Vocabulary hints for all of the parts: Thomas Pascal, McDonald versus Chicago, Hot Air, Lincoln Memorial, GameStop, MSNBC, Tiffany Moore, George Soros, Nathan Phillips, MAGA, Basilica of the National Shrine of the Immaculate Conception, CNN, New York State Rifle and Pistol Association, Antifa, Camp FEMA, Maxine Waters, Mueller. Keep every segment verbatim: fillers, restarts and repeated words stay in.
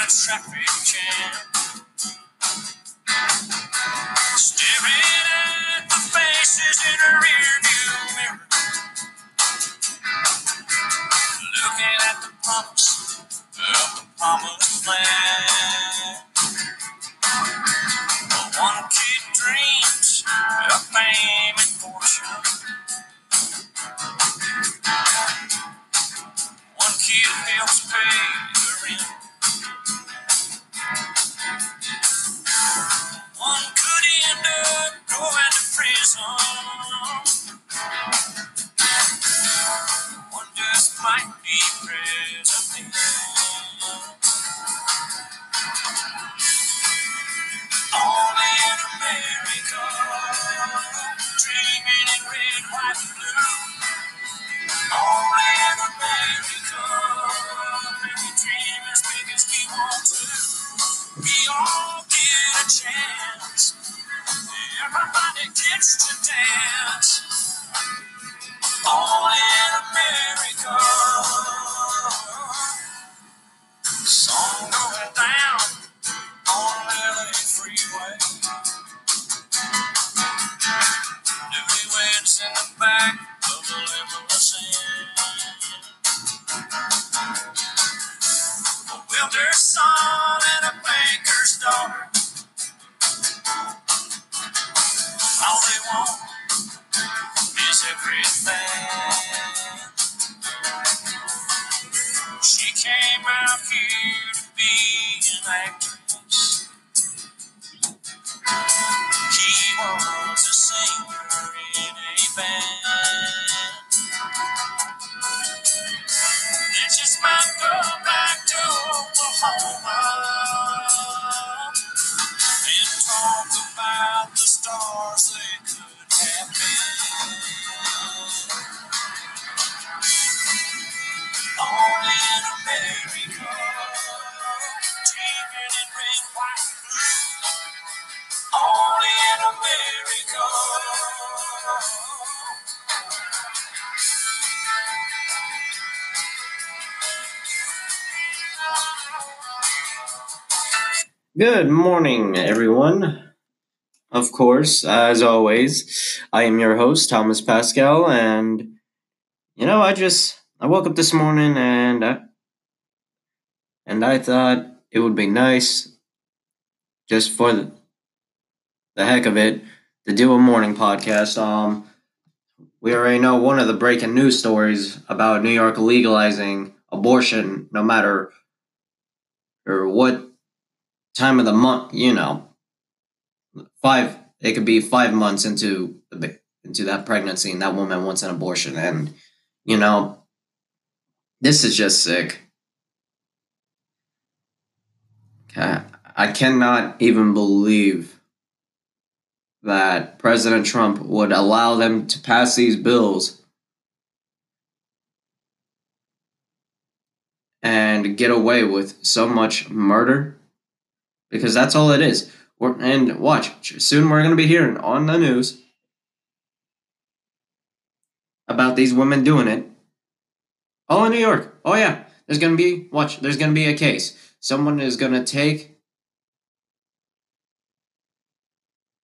a traffic jam, staring at the faces in a rearview mirror, looking at the promise of the promised land. The one kid dreams of fame and fortune. One kid helps pay the rent. One could end up going to prison. One just might be president. Only in America, dreaming in red, white, and blue. Only in America, every dream as big as we want to. We all get a chance. Everybody gets to dance. Only in America. Song going down on L A freeway. Newlyweds in the back of the limousine. A wilder's son and a banker's daughter. All they want is everything. She came out here to be an actress. He was a singer in a band. They just might go back to Oklahoma and talk about the stars they could have been. All in America. Only in America. Good morning, everyone. Of course, as always, I am your host, Thomas Pascal, and you know, I just I woke up this morning and I, and I thought it would be nice just for the The heck of it, to do a morning podcast. Um, we already know one of the breaking news stories about New York legalizing abortion, no matter or what time of the month. You know, five. It could be five months into the into that pregnancy, and that woman wants an abortion. And you know, this is just sick. I, I cannot even believe that President Trump would allow them to pass these bills and get away with so much murder, because that's all it is. We're, and watch, soon we're going to be hearing on the news about these women doing it. All in New York. Oh yeah, there's going to be, watch, there's going to be a case. Someone is going to take,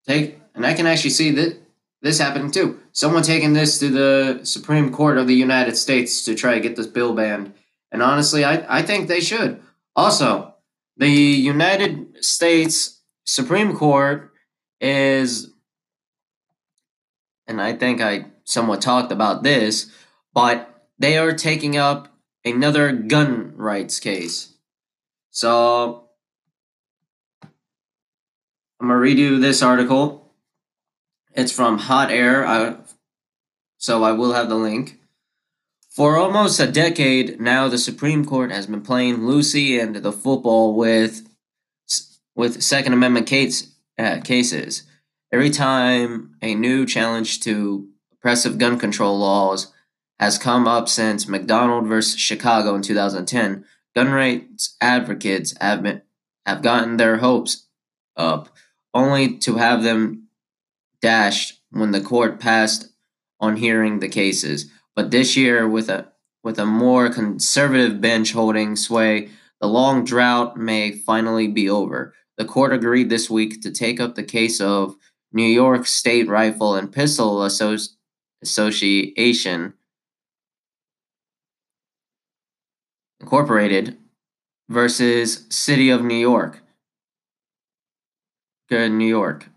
take, and I can actually see that this happening too. Someone taking this to the Supreme Court of the United States to try to get this bill banned. And honestly, I, I think they should. Also, the United States Supreme Court is, and I think I somewhat talked about this, but they are taking up another gun rights case. So I'm going to redo this article. It's from Hot Air, I, so I will have the link. For almost a decade now, the Supreme Court has been playing loosey and the football with with Second Amendment case, uh, cases. Every time a new challenge to oppressive gun control laws has come up since McDonald versus Chicago in two thousand ten, gun rights advocates have been, have gotten their hopes up, only to have them dashed when the court passed on hearing the cases. But this year, with a with a more conservative bench holding sway, The long drought may finally be over. The court agreed this week to take up the case of New York State Rifle and Pistol Association Incorporated versus City of New York. Good New York.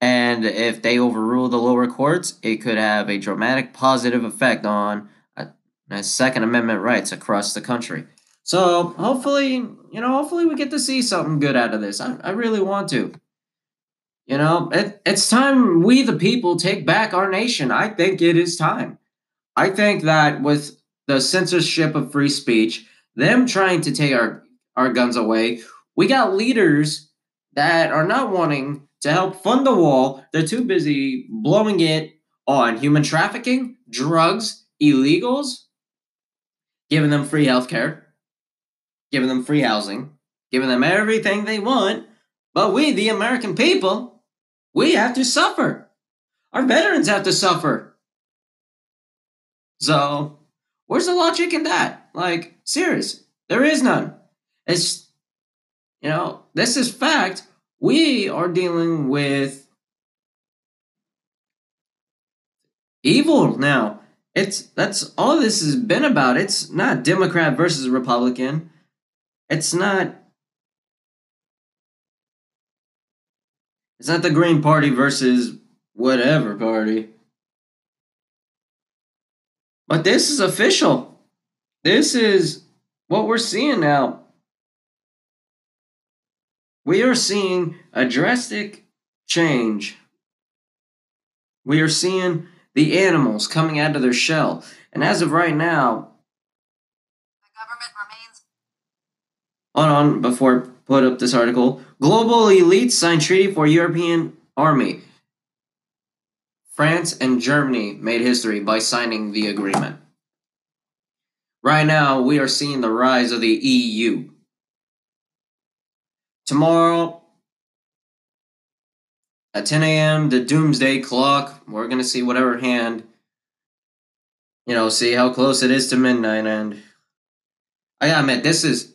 And if they overrule the lower courts, it could have a dramatic positive effect on a, a Second Amendment rights across the country. So hopefully, you know, hopefully we get to see something good out of this. I, I really want to. You know, it, it's time we, the people, take back our nation. I think it is time. I think that with the censorship of free speech, them trying to take our, our guns away, we got leaders that are not wanting to help fund the wall. They're too busy blowing it on human trafficking, drugs, illegals, giving them free healthcare, giving them free housing, giving them everything they want. But we, the American people, we have to suffer. Our veterans have to suffer. So where's the logic in that? Like, serious. There is none. It's, you know, this is fact. We are dealing with evil now. It's, that's all this has been about. It's not Democrat versus Republican. It's not, it's not the Green Party versus whatever party. But this is official. This is what we're seeing now. We are seeing a drastic change. We are seeing the animals coming out of their shell. And as of right now, on, on before I put up this article, global elites signed treaty for European army. France and Germany made history by signing the agreement. Right now, we are seeing the rise of the E U. Tomorrow, at ten a.m., the doomsday clock, we're going to see whatever hand, you know, see how close it is to midnight. And I gotta admit, this is,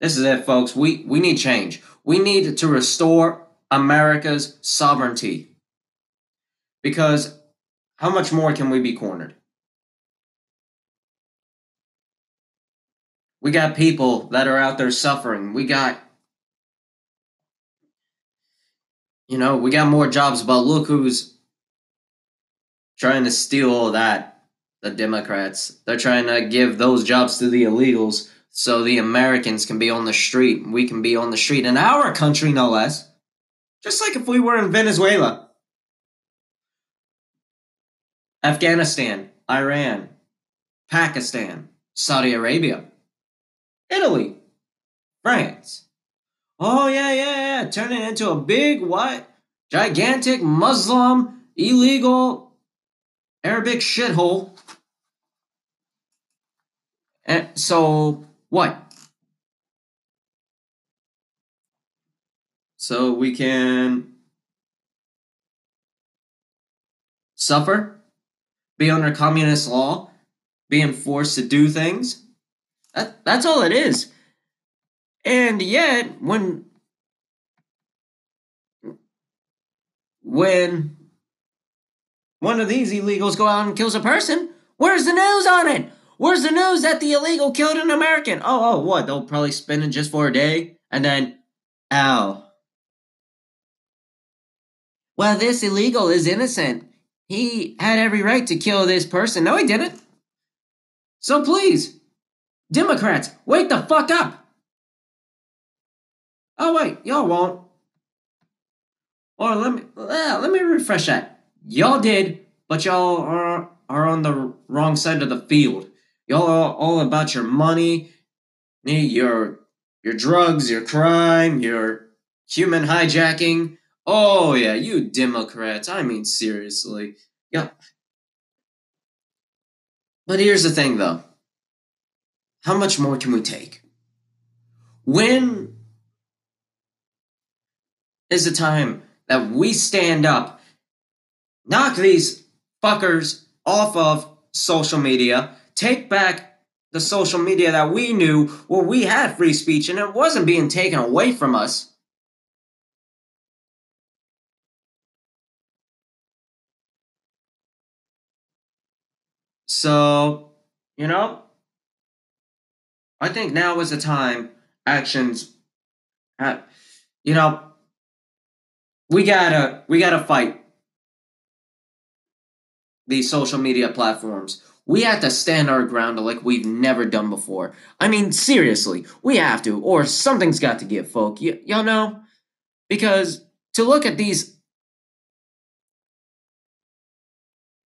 This is it, folks. We, we need change. We need to restore America's sovereignty. Because how much more can we be cornered? We got people that are out there suffering. We got, you know, we got more jobs, but look who's trying to steal all that. The Democrats. They're trying to give those jobs to the illegals. So the Americans can be on the street. We can be on the street in our country, no less. Just like if we were in Venezuela, Afghanistan, Iran, Pakistan, Saudi Arabia, Italy, France. Oh, yeah, yeah, yeah. Turn it into a big, what? Gigantic Muslim, illegal, Arabic shithole. And so... What? So we can suffer, be under communist law, being forced to do things. That, that's all it is. And yet, when, when one of these illegals go out and kills a person, where's the news on it? Where's the news that the illegal killed an American? Oh, oh, what? They'll probably spend it just for a day. And then, ow. Well, this illegal is innocent. He had every right to kill this person. No, he didn't. So please, Democrats, wake the fuck up. Oh, wait, y'all won't. Or let me, uh, let me refresh that. Y'all did, but y'all are, are on the wrong side of the field. Y'all are all about your money, your your drugs, your crime, your human hijacking. Oh, yeah, you Democrats. I mean, seriously. Yeah. But here's the thing, though. How much more can we take? When is the time that we stand up, knock these fuckers off of social media, take back the social media that we knew where we had free speech and it wasn't being taken away from us. So, you know, I think now is the time actions, uh, you know, we gotta, we gotta fight these social media platforms. We have to stand our ground like we've never done before. I mean, seriously, we have to, or something's got to give, folk. Y- y'all know? Because to look at these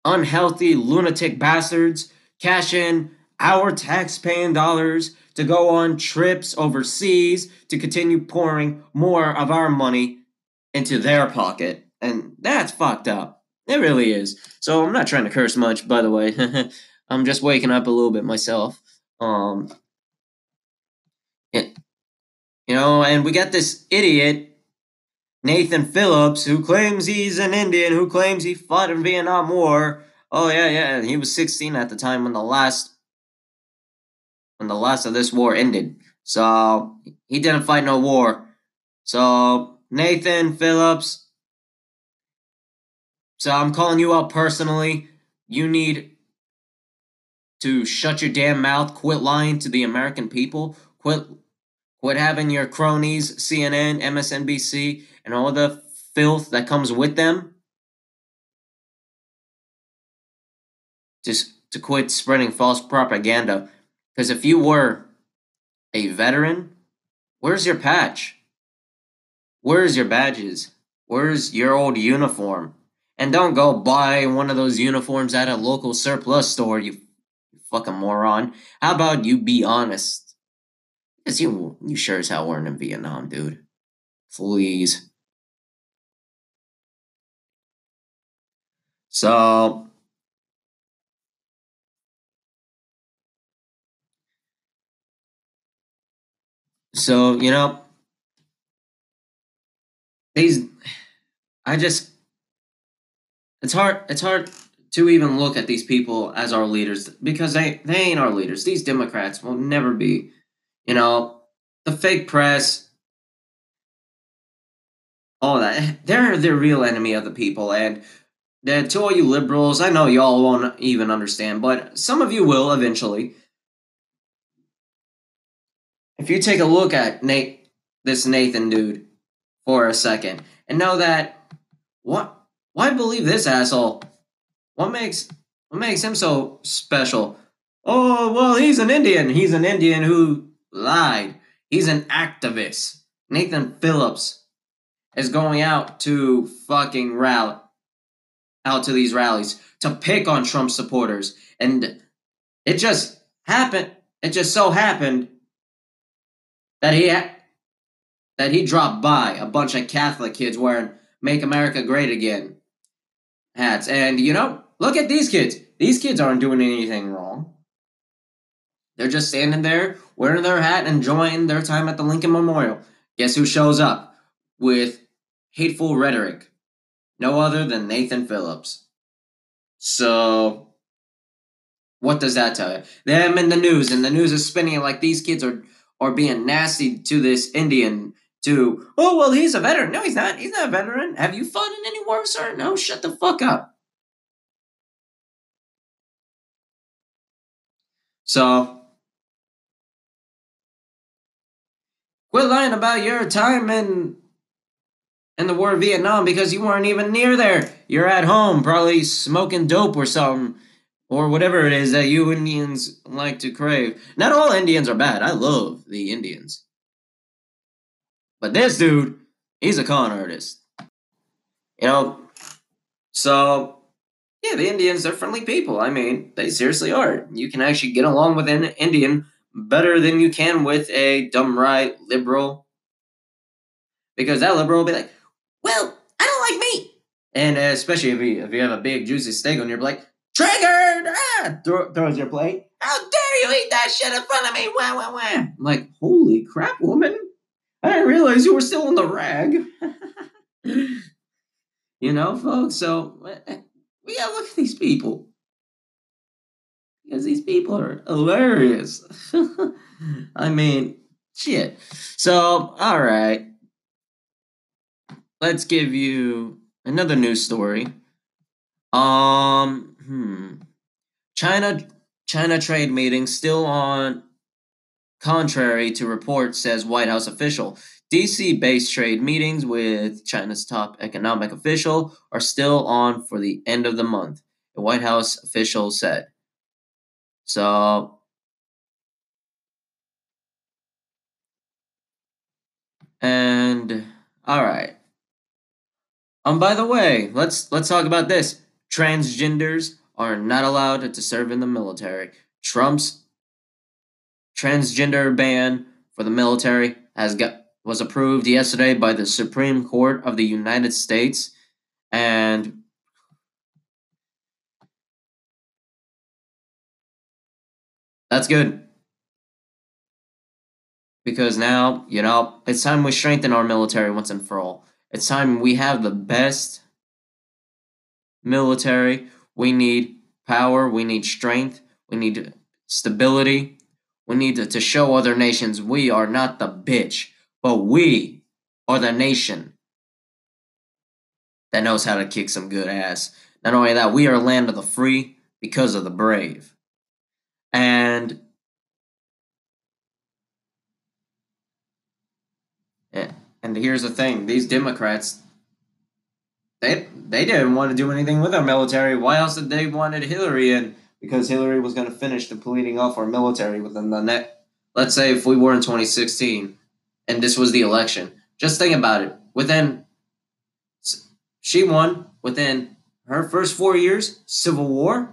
unhealthy lunatic bastards cash in our taxpaying dollars to go on trips overseas to continue pouring more of our money into their pocket. And that's fucked up. It really is. So I'm not trying to curse much, by the way. I'm just waking up a little bit myself. Um, it, you know, and we got this idiot, Nathan Phillips, who claims he's an Indian, who claims he fought in Vietnam War. Oh, yeah, yeah, and he was sixteen at the time when the last, when the last of this war ended. So he didn't fight no war. So Nathan Phillips, so I'm calling you out personally. You need to shut your damn mouth, quit lying to the American people, quit quit having your cronies, C N N, M S N B C, and all the filth that comes with them. Just to quit spreading false propaganda. Because if you were a veteran, where's your patch? Where's your badges? Where's your old uniform? And don't go buy one of those uniforms at a local surplus store, you fucking moron. How about you be honest? Because you, you sure as hell weren't in Vietnam, dude. Please. So, so, you know, these, I just, it's hard, it's hard to even look at these people as our leaders because they, they ain't our leaders. These Democrats will never be. You know, the fake press, all that. They're the real enemy of the people. And to all you liberals, I know y'all won't even understand, but some of you will eventually. If you take a look at Nate, this Nathan dude for a second and know that, what? Why believe this asshole? What makes, what makes him so special? Oh, well, he's an Indian. He's an Indian who lied. He's an activist. Nathan Phillips is going out to fucking rally, out to these rallies to pick on Trump supporters. And it just happened. It just so happened that he, ha- that he dropped by a bunch of Catholic kids wearing Make America Great Again hats. And, you know, look at these kids. These kids aren't doing anything wrong. They're just standing there, wearing their hat, enjoying their time at the Lincoln Memorial. Guess who shows up with hateful rhetoric? No other than Nathan Phillips. So, what does that tell you? Them in the news, and the news is spinning like these kids are, are being nasty to this Indian, to, oh, well, he's a veteran. No, he's not. He's not a veteran. Have you fought in any war, sir? No, shut the fuck up. So, quit lying about your time in, in the war of Vietnam because you weren't even near there. You're at home, probably smoking dope or something, or whatever it is that you Indians like to crave. Not all Indians are bad. I love the Indians. But this dude, he's a con artist. You know, so, yeah, the Indians, they're friendly people. I mean, they seriously are. You can actually get along with an Indian better than you can with a dumb right liberal. Because that liberal will be like, well, I don't like meat. And especially if you, if you have a big juicy steak on your plate, triggered! Ah! Throw, throws your plate. How dare you eat that shit in front of me? Wah, wah, wah. I'm like, holy crap, woman. I didn't realize you were still on the rag. You know, folks, so we gotta look at these people. Because these people are hilarious. I mean, shit. So, all right. Let's give you another news story. Um, hmm. China, China trade meeting still on, contrary to reports, says White House official. D C-based trade meetings with China's top economic official are still on for the end of the month, the White House official said. So, and, all right. Um, by the way, let's let's talk about this. Transgenders are not allowed to serve in the military. Trump's transgender ban for the military has got was approved yesterday by the Supreme Court of the United States, and that's good. Because now, you know, it's time we strengthen our military once and for all. It's time we have the best military. We need power. We need strength. We need stability. We need to, to show other nations we are not the bitch, but we are the nation that knows how to kick some good ass. Not only that, we are land of the free because of the brave. And yeah. And here's the thing, these Democrats, they they didn't want to do anything with our military. Why else did they wanted Hillary in? Because Hillary was going to finish depleting off our military within the next, let's say if we were in twenty sixteen and this was the election. Just think about it. Within, she won within her first four years, Civil War,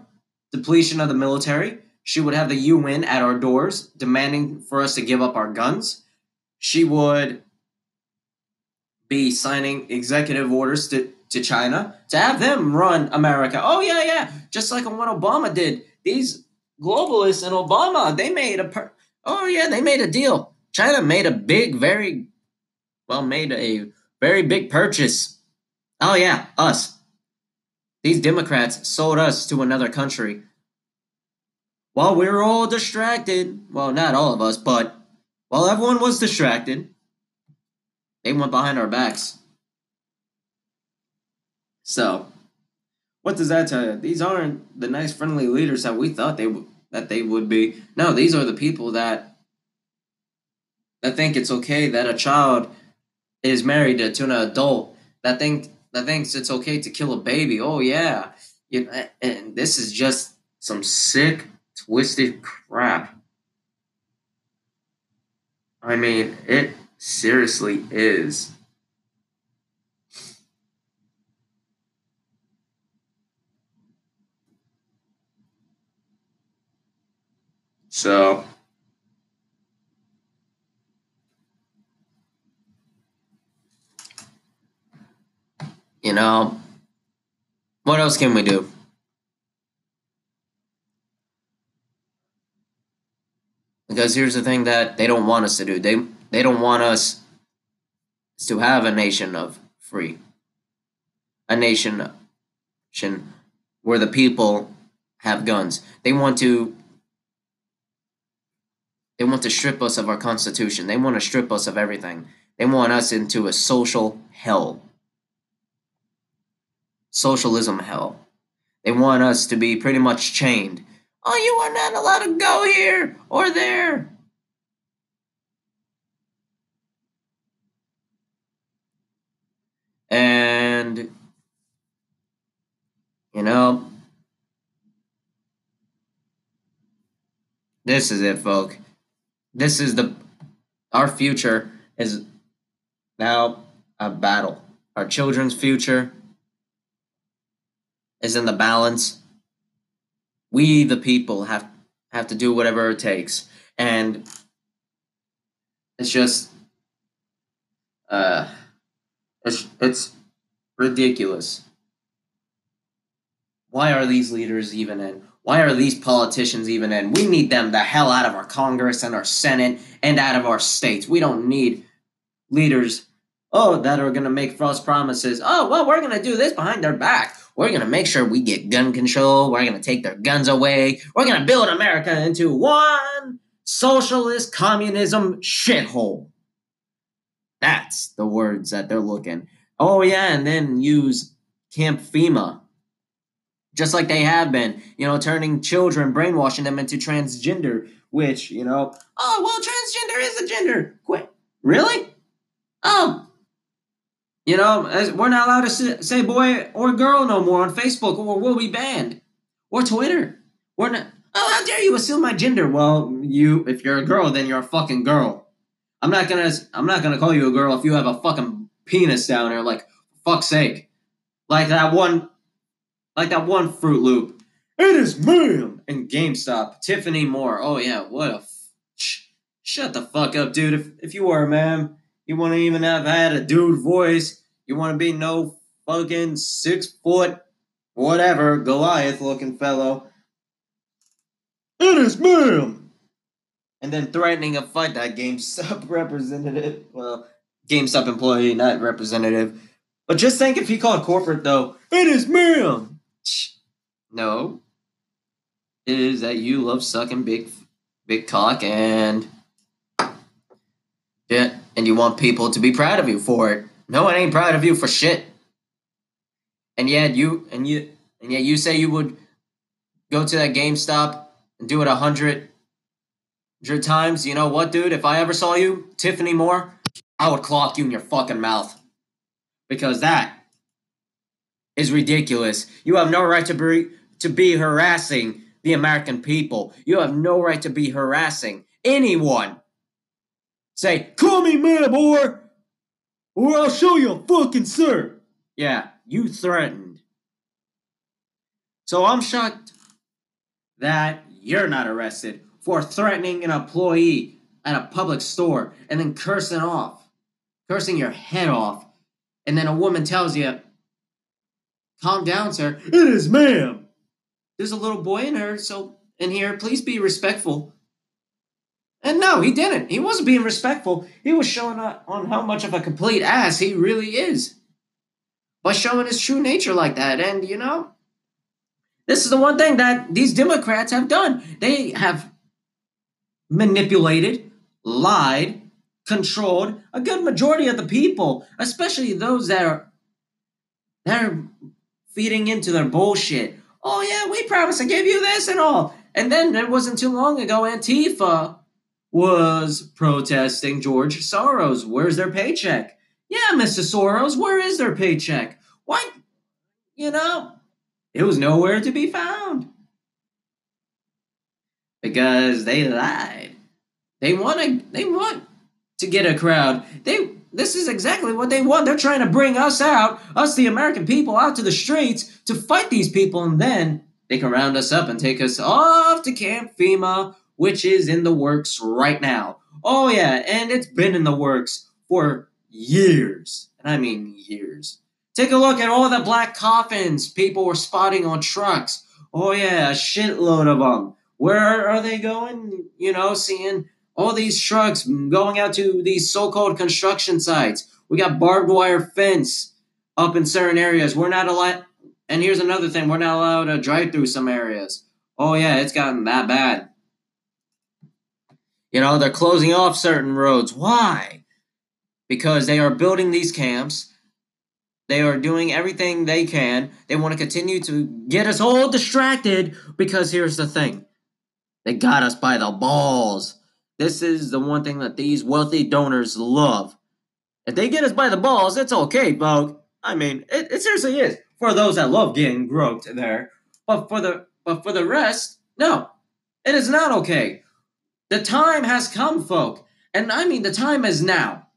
depletion of the military. She would have the U N at our doors demanding for us to give up our guns. She would be signing executive orders to, to China to have them run America. Oh, yeah, yeah. Just like what Obama did. These globalists and Obama, they made a... Per- oh, yeah, they made a deal. China made a big, very... Well, made a very big purchase. Oh, yeah, us. These Democrats sold us to another country. While we were all distracted... Well, not all of us, but... While everyone was distracted... They went behind our backs. So, what does that tell you? These aren't the nice, friendly leaders that we thought they w- that they would be. No, these are the people that that think it's okay that a child is married to, to an adult. That think that thinks it's okay to kill a baby. Oh yeah, you know, and this is just some sick, twisted crap. I mean it. Seriously is. So, you know, what else can we do? Because here's the thing that they don't want us to do. They They don't want us to have a nation of free. A nation where the people have guns. They want to they want to strip us of our constitution. They want to strip us of everything. They want us into a social hell. Socialism hell. They want us to be pretty much chained. Oh, you are not allowed to go here or there. And, you know, this is it, folk. This is the, our future is now a battle. Our children's future is in the balance. We, the people, have, have to do whatever it takes. And it's just, uh... It's, it's ridiculous. Why are these leaders even in? Why are these politicians even in? We need them the hell out of our Congress and our Senate and out of our states. We don't need leaders, oh, that are going to make false promises. Oh, well, we're going to do this behind their back. We're going to make sure we get gun control. We're going to take their guns away. We're going to build America into one socialist communism shithole. That's the words that they're looking. Oh, yeah, and then use Camp FEMA. Just like they have been, you know, turning children, brainwashing them into transgender, which, you know, oh, well, transgender is a gender. Quit. Really? Oh. You know, we're not allowed to say boy or girl no more on Facebook, or we'll be banned. Or Twitter. We're not. Oh, how dare you assume my gender? Well, you, if you're a girl, then you're a fucking girl. I'm not gonna, I'm not gonna call you a girl if you have a fucking penis down there. Like, fuck's sake. Like that one, like that one Fruit Loop. It is ma'am. And GameStop, Tiffany Moore. Oh yeah, what a. F- sh- shut the fuck up, dude. If if you were a ma'am. You want to even have had a dude voice. You want to be no fucking six foot, whatever, Goliath looking fellow. It is ma'am. And then threatening a fight that GameStop representative. Well, GameStop employee, not representative. But just think if he called corporate though. It is ma'am. No. It is that you love sucking big, big cock and... Yeah. And you want people to be proud of you for it. No one ain't proud of you for shit. And yet you and you and yet you say you would go to that GameStop and do it a hundred hundred times. You know what, dude? If I ever saw you, Tiffany Moore, I would clock you in your fucking mouth. Because that is ridiculous. You have no right to be to be harassing the American people. You have no right to be harassing anyone. Say, call me ma'am, or, or I'll show you a fucking sir. Yeah, you threatened. So I'm shocked that you're not arrested for threatening an employee at a public store and then cursing off, cursing your head off. And then a woman tells you, calm down, sir. It is ma'am. There's a little boy in her, so in here, please be respectful. And no, he didn't. He wasn't being respectful. He was showing up on how much of a complete ass he really is. By showing his true nature like that. And, you know, this is the one thing that these Democrats have done. They have manipulated, lied, controlled a good majority of the people, especially those that are they're feeding into their bullshit. Oh, yeah, we promised to give you this and all. And then it wasn't too long ago, Antifa was protesting George Soros. Where's their paycheck? Yeah, Mister Soros, where is their paycheck? What? You know, it was nowhere to be found. Because they lied. They want to, they want to get a crowd. They, this is exactly what they want. They're trying to bring us out, us the American people, out to the streets to fight these people. And then they can round us up and take us off to Camp FEMA, which is in the works right now. Oh yeah, and it's been in the works for years. And I mean years. Take a look at all the black coffins people were spotting on trucks. Oh yeah, a shitload of them. Where are they going? You know, seeing all these trucks going out to these so-called construction sites. We got barbed wire fence up in certain areas. We're not allowed, and here's another thing, we're not allowed to drive through some areas. Oh yeah, it's gotten that bad. You know, they're closing off certain roads. Why? Because they are building these camps. They are doing everything they can. They want to continue to get us all distracted because here's the thing. They got us by the balls. This is the one thing that these wealthy donors love. If they get us by the balls, it's okay, folks. I mean, it, it seriously is. For those that love getting groped there. But for the, but for the rest, no. It is not okay. The time has come, folk. And I mean, the time is now.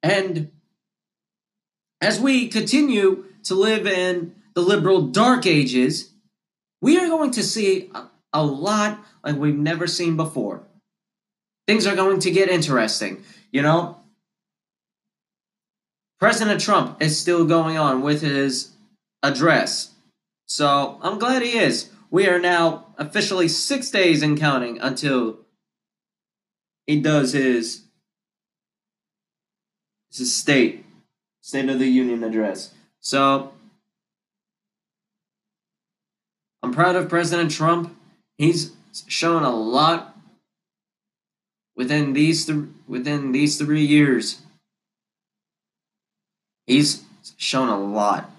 And as we continue to live in the liberal dark ages, we are going to see a lot like we've never seen before. Things are going to get interesting. You know, President Trump is still going on with his address. So I'm glad he is. We are now officially six days and counting until he does his, his state, State of the Union address. So I'm proud of President Trump. He's shown a lot within these th- within these three years. He's shown a lot.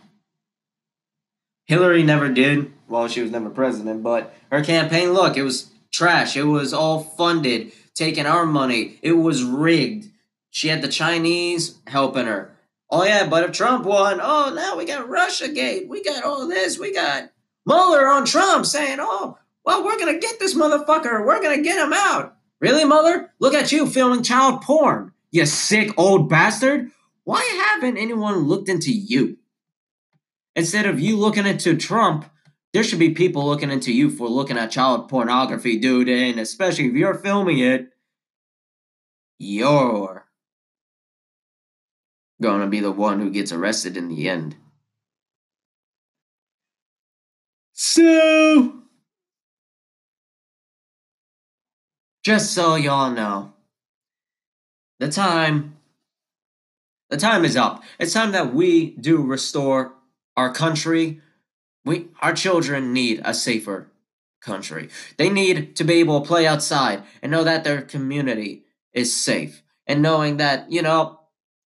Hillary never did. Well, she was never president, but her campaign, look, it was trash. It was all funded, taking our money. It was rigged. She had the Chinese helping her. Oh, yeah, but if Trump won, oh, now we got Russiagate. We got all this. We got Mueller on Trump saying, oh, well, we're going to get this motherfucker. We're going to get him out. Really, Mueller? Look at you filming child porn, you sick old bastard. Why haven't anyone looked into you? Instead of you looking into Trump, there should be people looking into you for looking at child pornography, dude. And especially if you're filming it, you're going to be the one who gets arrested in the end. So, just so y'all know, the time, the time is up. It's time that we do restore our country. We, our children need a safer country. They need to be able to play outside and know that their community is safe. And knowing that, you know,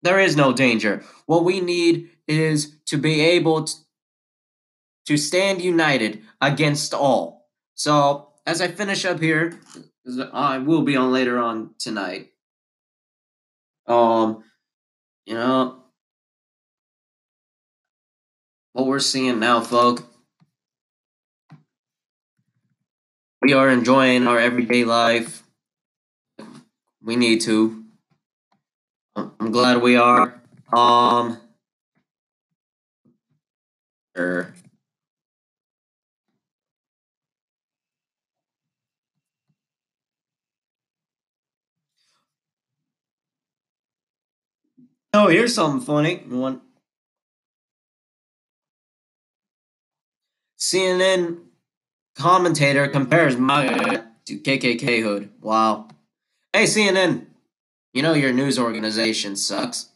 there is no danger. What we need is to be able to, to stand united against all. So, as I finish up here, I will be on later on tonight. Um, you know, what we're seeing now, folk, we are enjoying our everyday life. We need to. I'm glad we are. Um, sure. Oh, here's something funny. One. C N N commentator compares MAGA to K K K hood. Wow. Hey, C N N. You know your news organization sucks.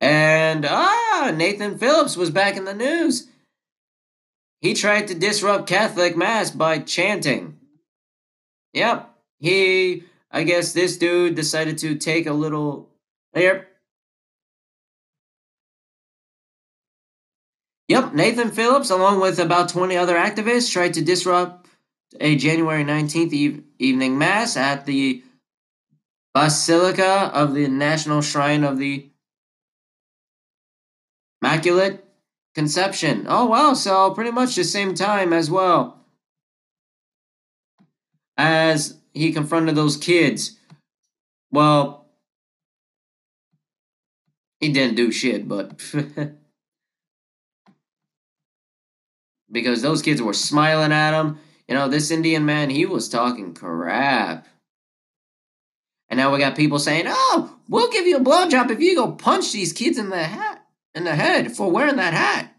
And, ah, Nathan Phillips was back in the news. He tried to disrupt Catholic Mass by chanting. Yep, he, I guess this dude decided to take a little, here. Yep, Nathan Phillips, along with about twenty other activists, tried to disrupt a January nineteenth e- evening mass at the Basilica of the National Shrine of the Immaculate Conception. Oh, wow, so pretty much the same time as well as he confronted those kids. Well, he didn't do shit, but... because those kids were smiling at him. You know, this Indian man, he was talking crap. And now we got people saying, oh, we'll give you a blowjob if you go punch these kids in the hat, in the head for wearing that hat.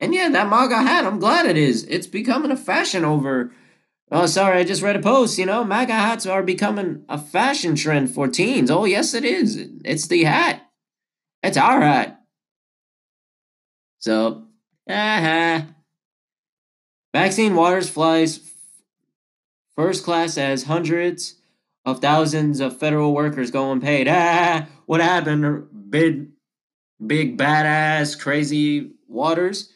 And yeah, that MAGA hat, I'm glad it is. It's becoming a fashion over... Oh, sorry, I just read a post, you know. MAGA hats are becoming a fashion trend for teens. Oh, yes, it is. It's the hat. It's our hat. So, uh-huh. Maxine Waters flies f- first class as hundreds of thousands of federal workers go unpaid. Ah, what happened, big, big badass, crazy Waters?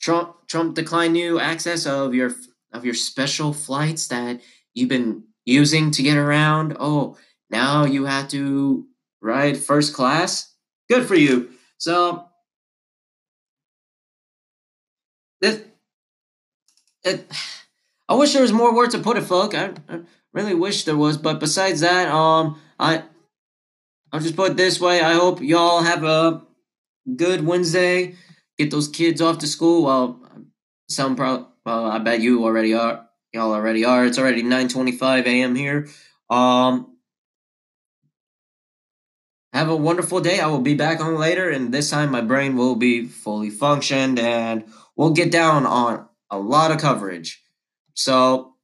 Trump, Trump declined you access of your of your special flights that you've been using to get around. Oh, now you have to ride first class. Good for you. So. It, it, I wish there was more word to put it, folk. I, I really wish there was. But besides that, um, I, I'll just put it this way. I hope y'all have a good Wednesday. Get those kids off to school. Well, some pro. Well, I bet you already are. Y'all already are. It's already nine twenty-five a.m. here. Um, have a wonderful day. I will be back on later, and this time my brain will be fully functioned and. We'll get down on a lot of coverage. So,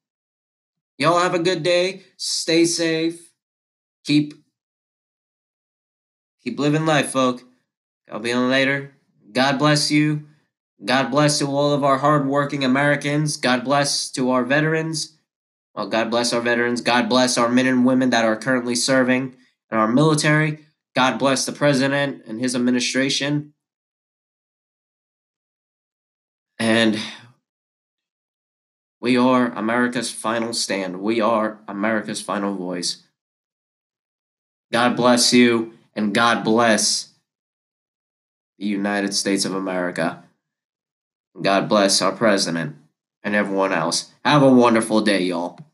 Y'all have a good day. Stay safe. Keep, keep living life, folk. I'll be on later. God bless you. God bless to all of our hardworking Americans. God bless to our veterans. Well, God bless our veterans. God bless our men and women that are currently serving in our military. God bless the president and his administration. And we are America's final stand. We are America's final voice. God bless you, and God bless the United States of America. God bless our president and everyone else. Have a wonderful day, y'all.